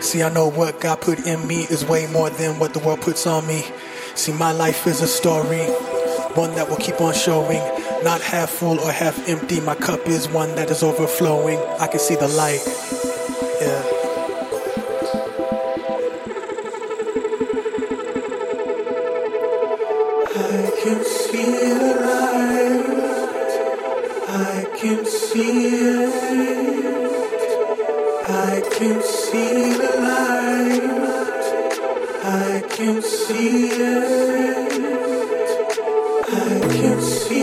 See, I know what God put in me is way more than what the world puts on me. See, my life is a story, one that will keep on showing. Not half full or half empty, my cup is one that is overflowing. I can see the light, yeah. I can see the light at the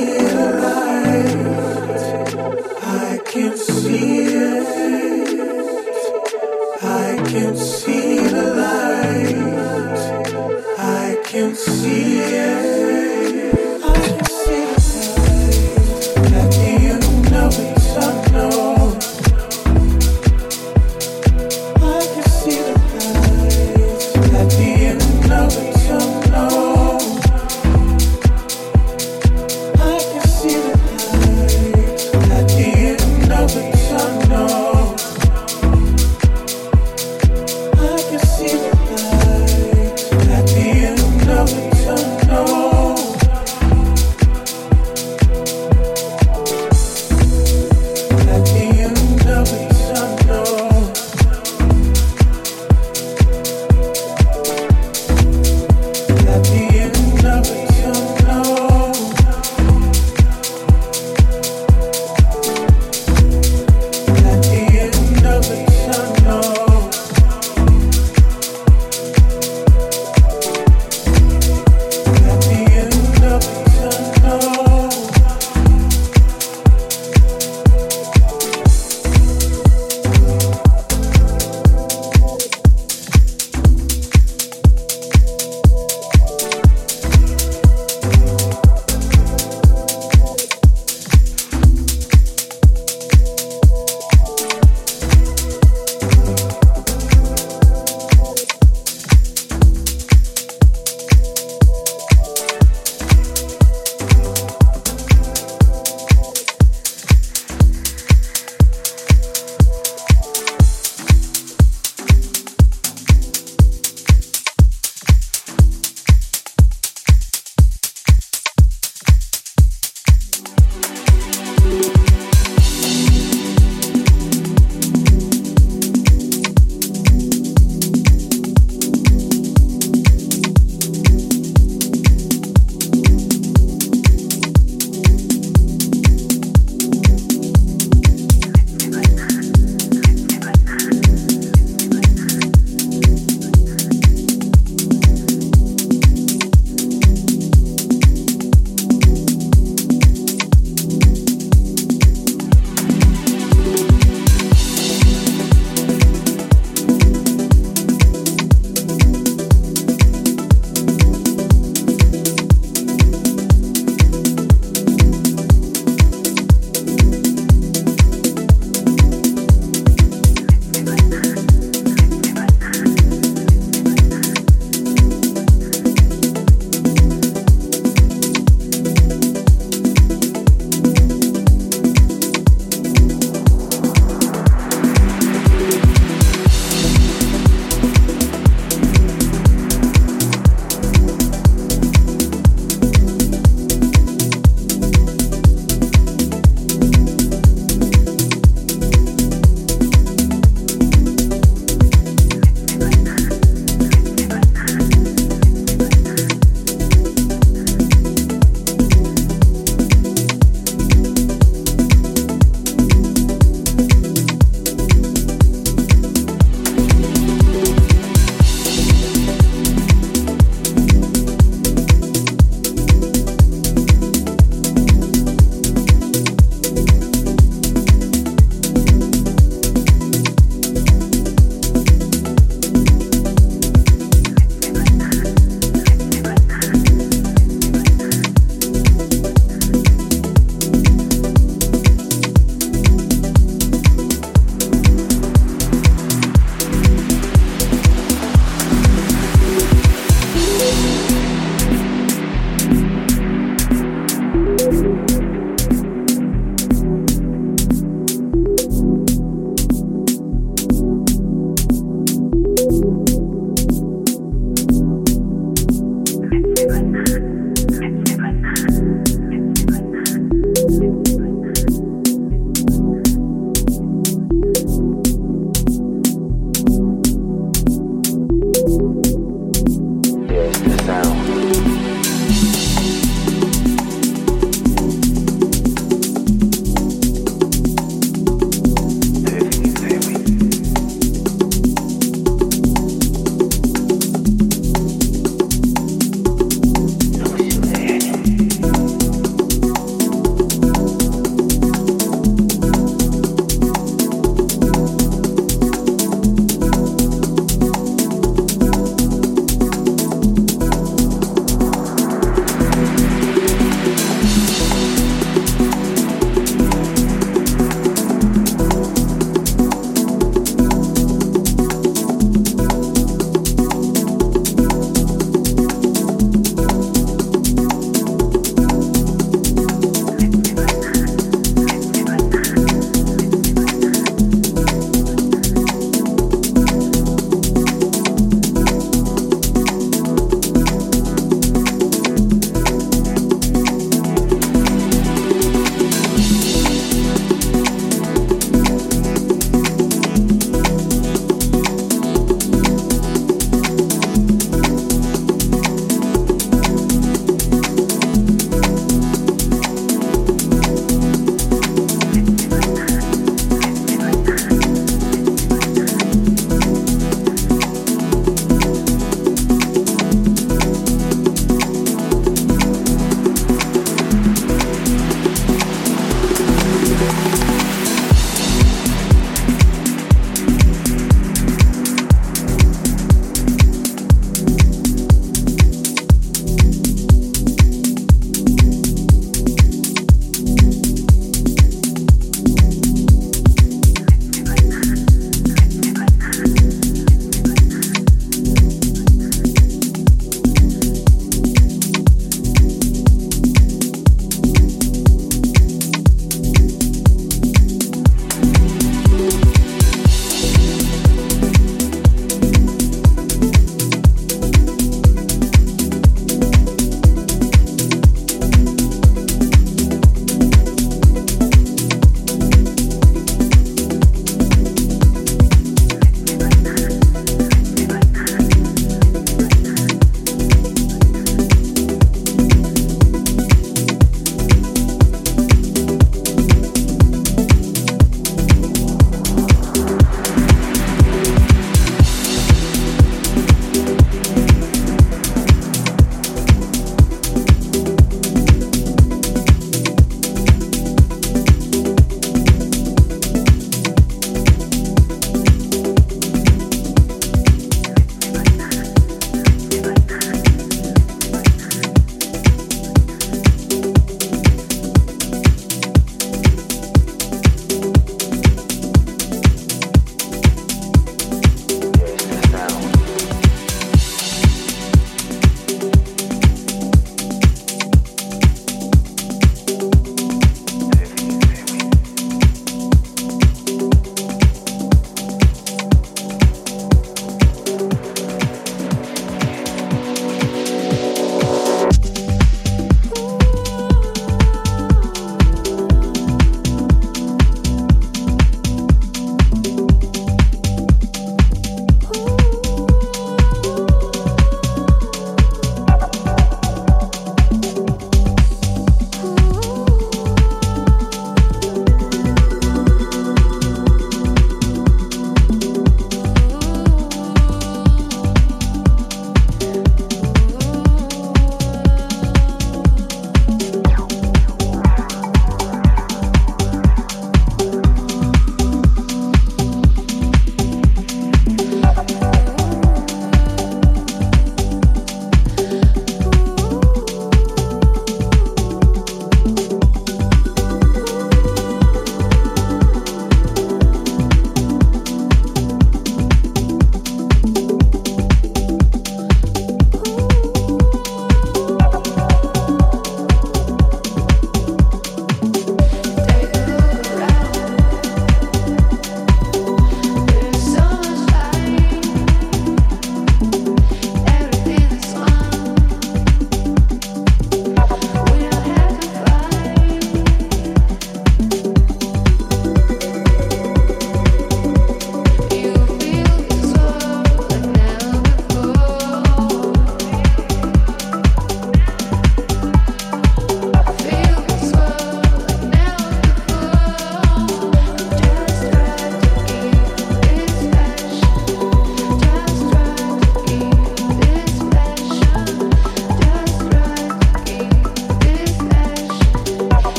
end of the tunnel.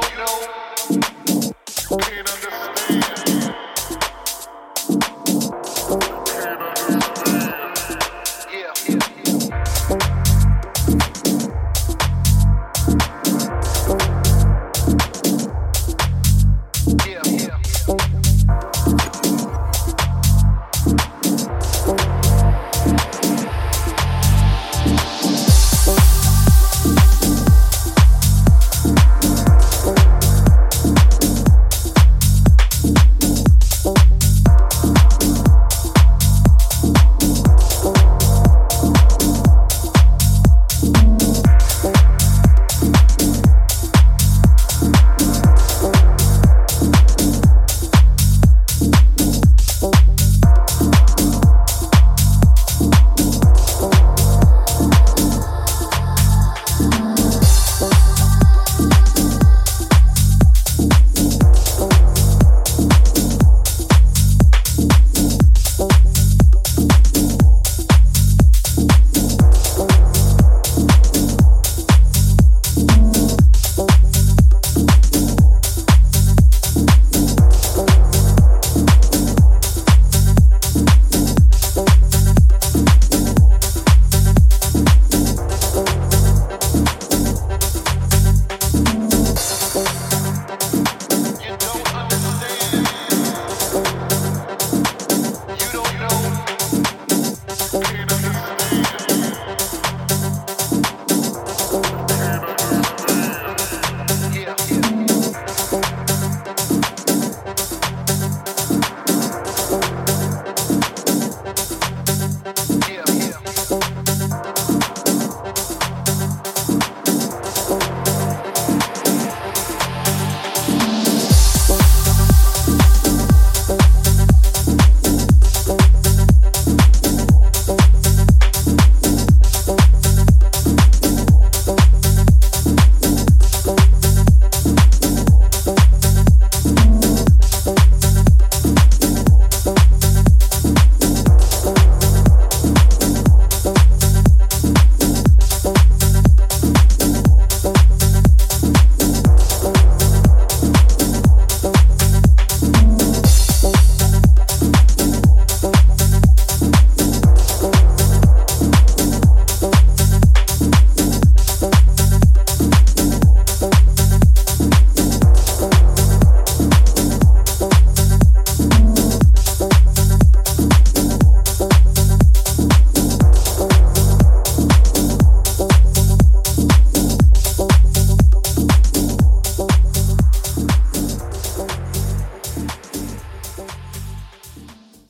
don't know, can't understand.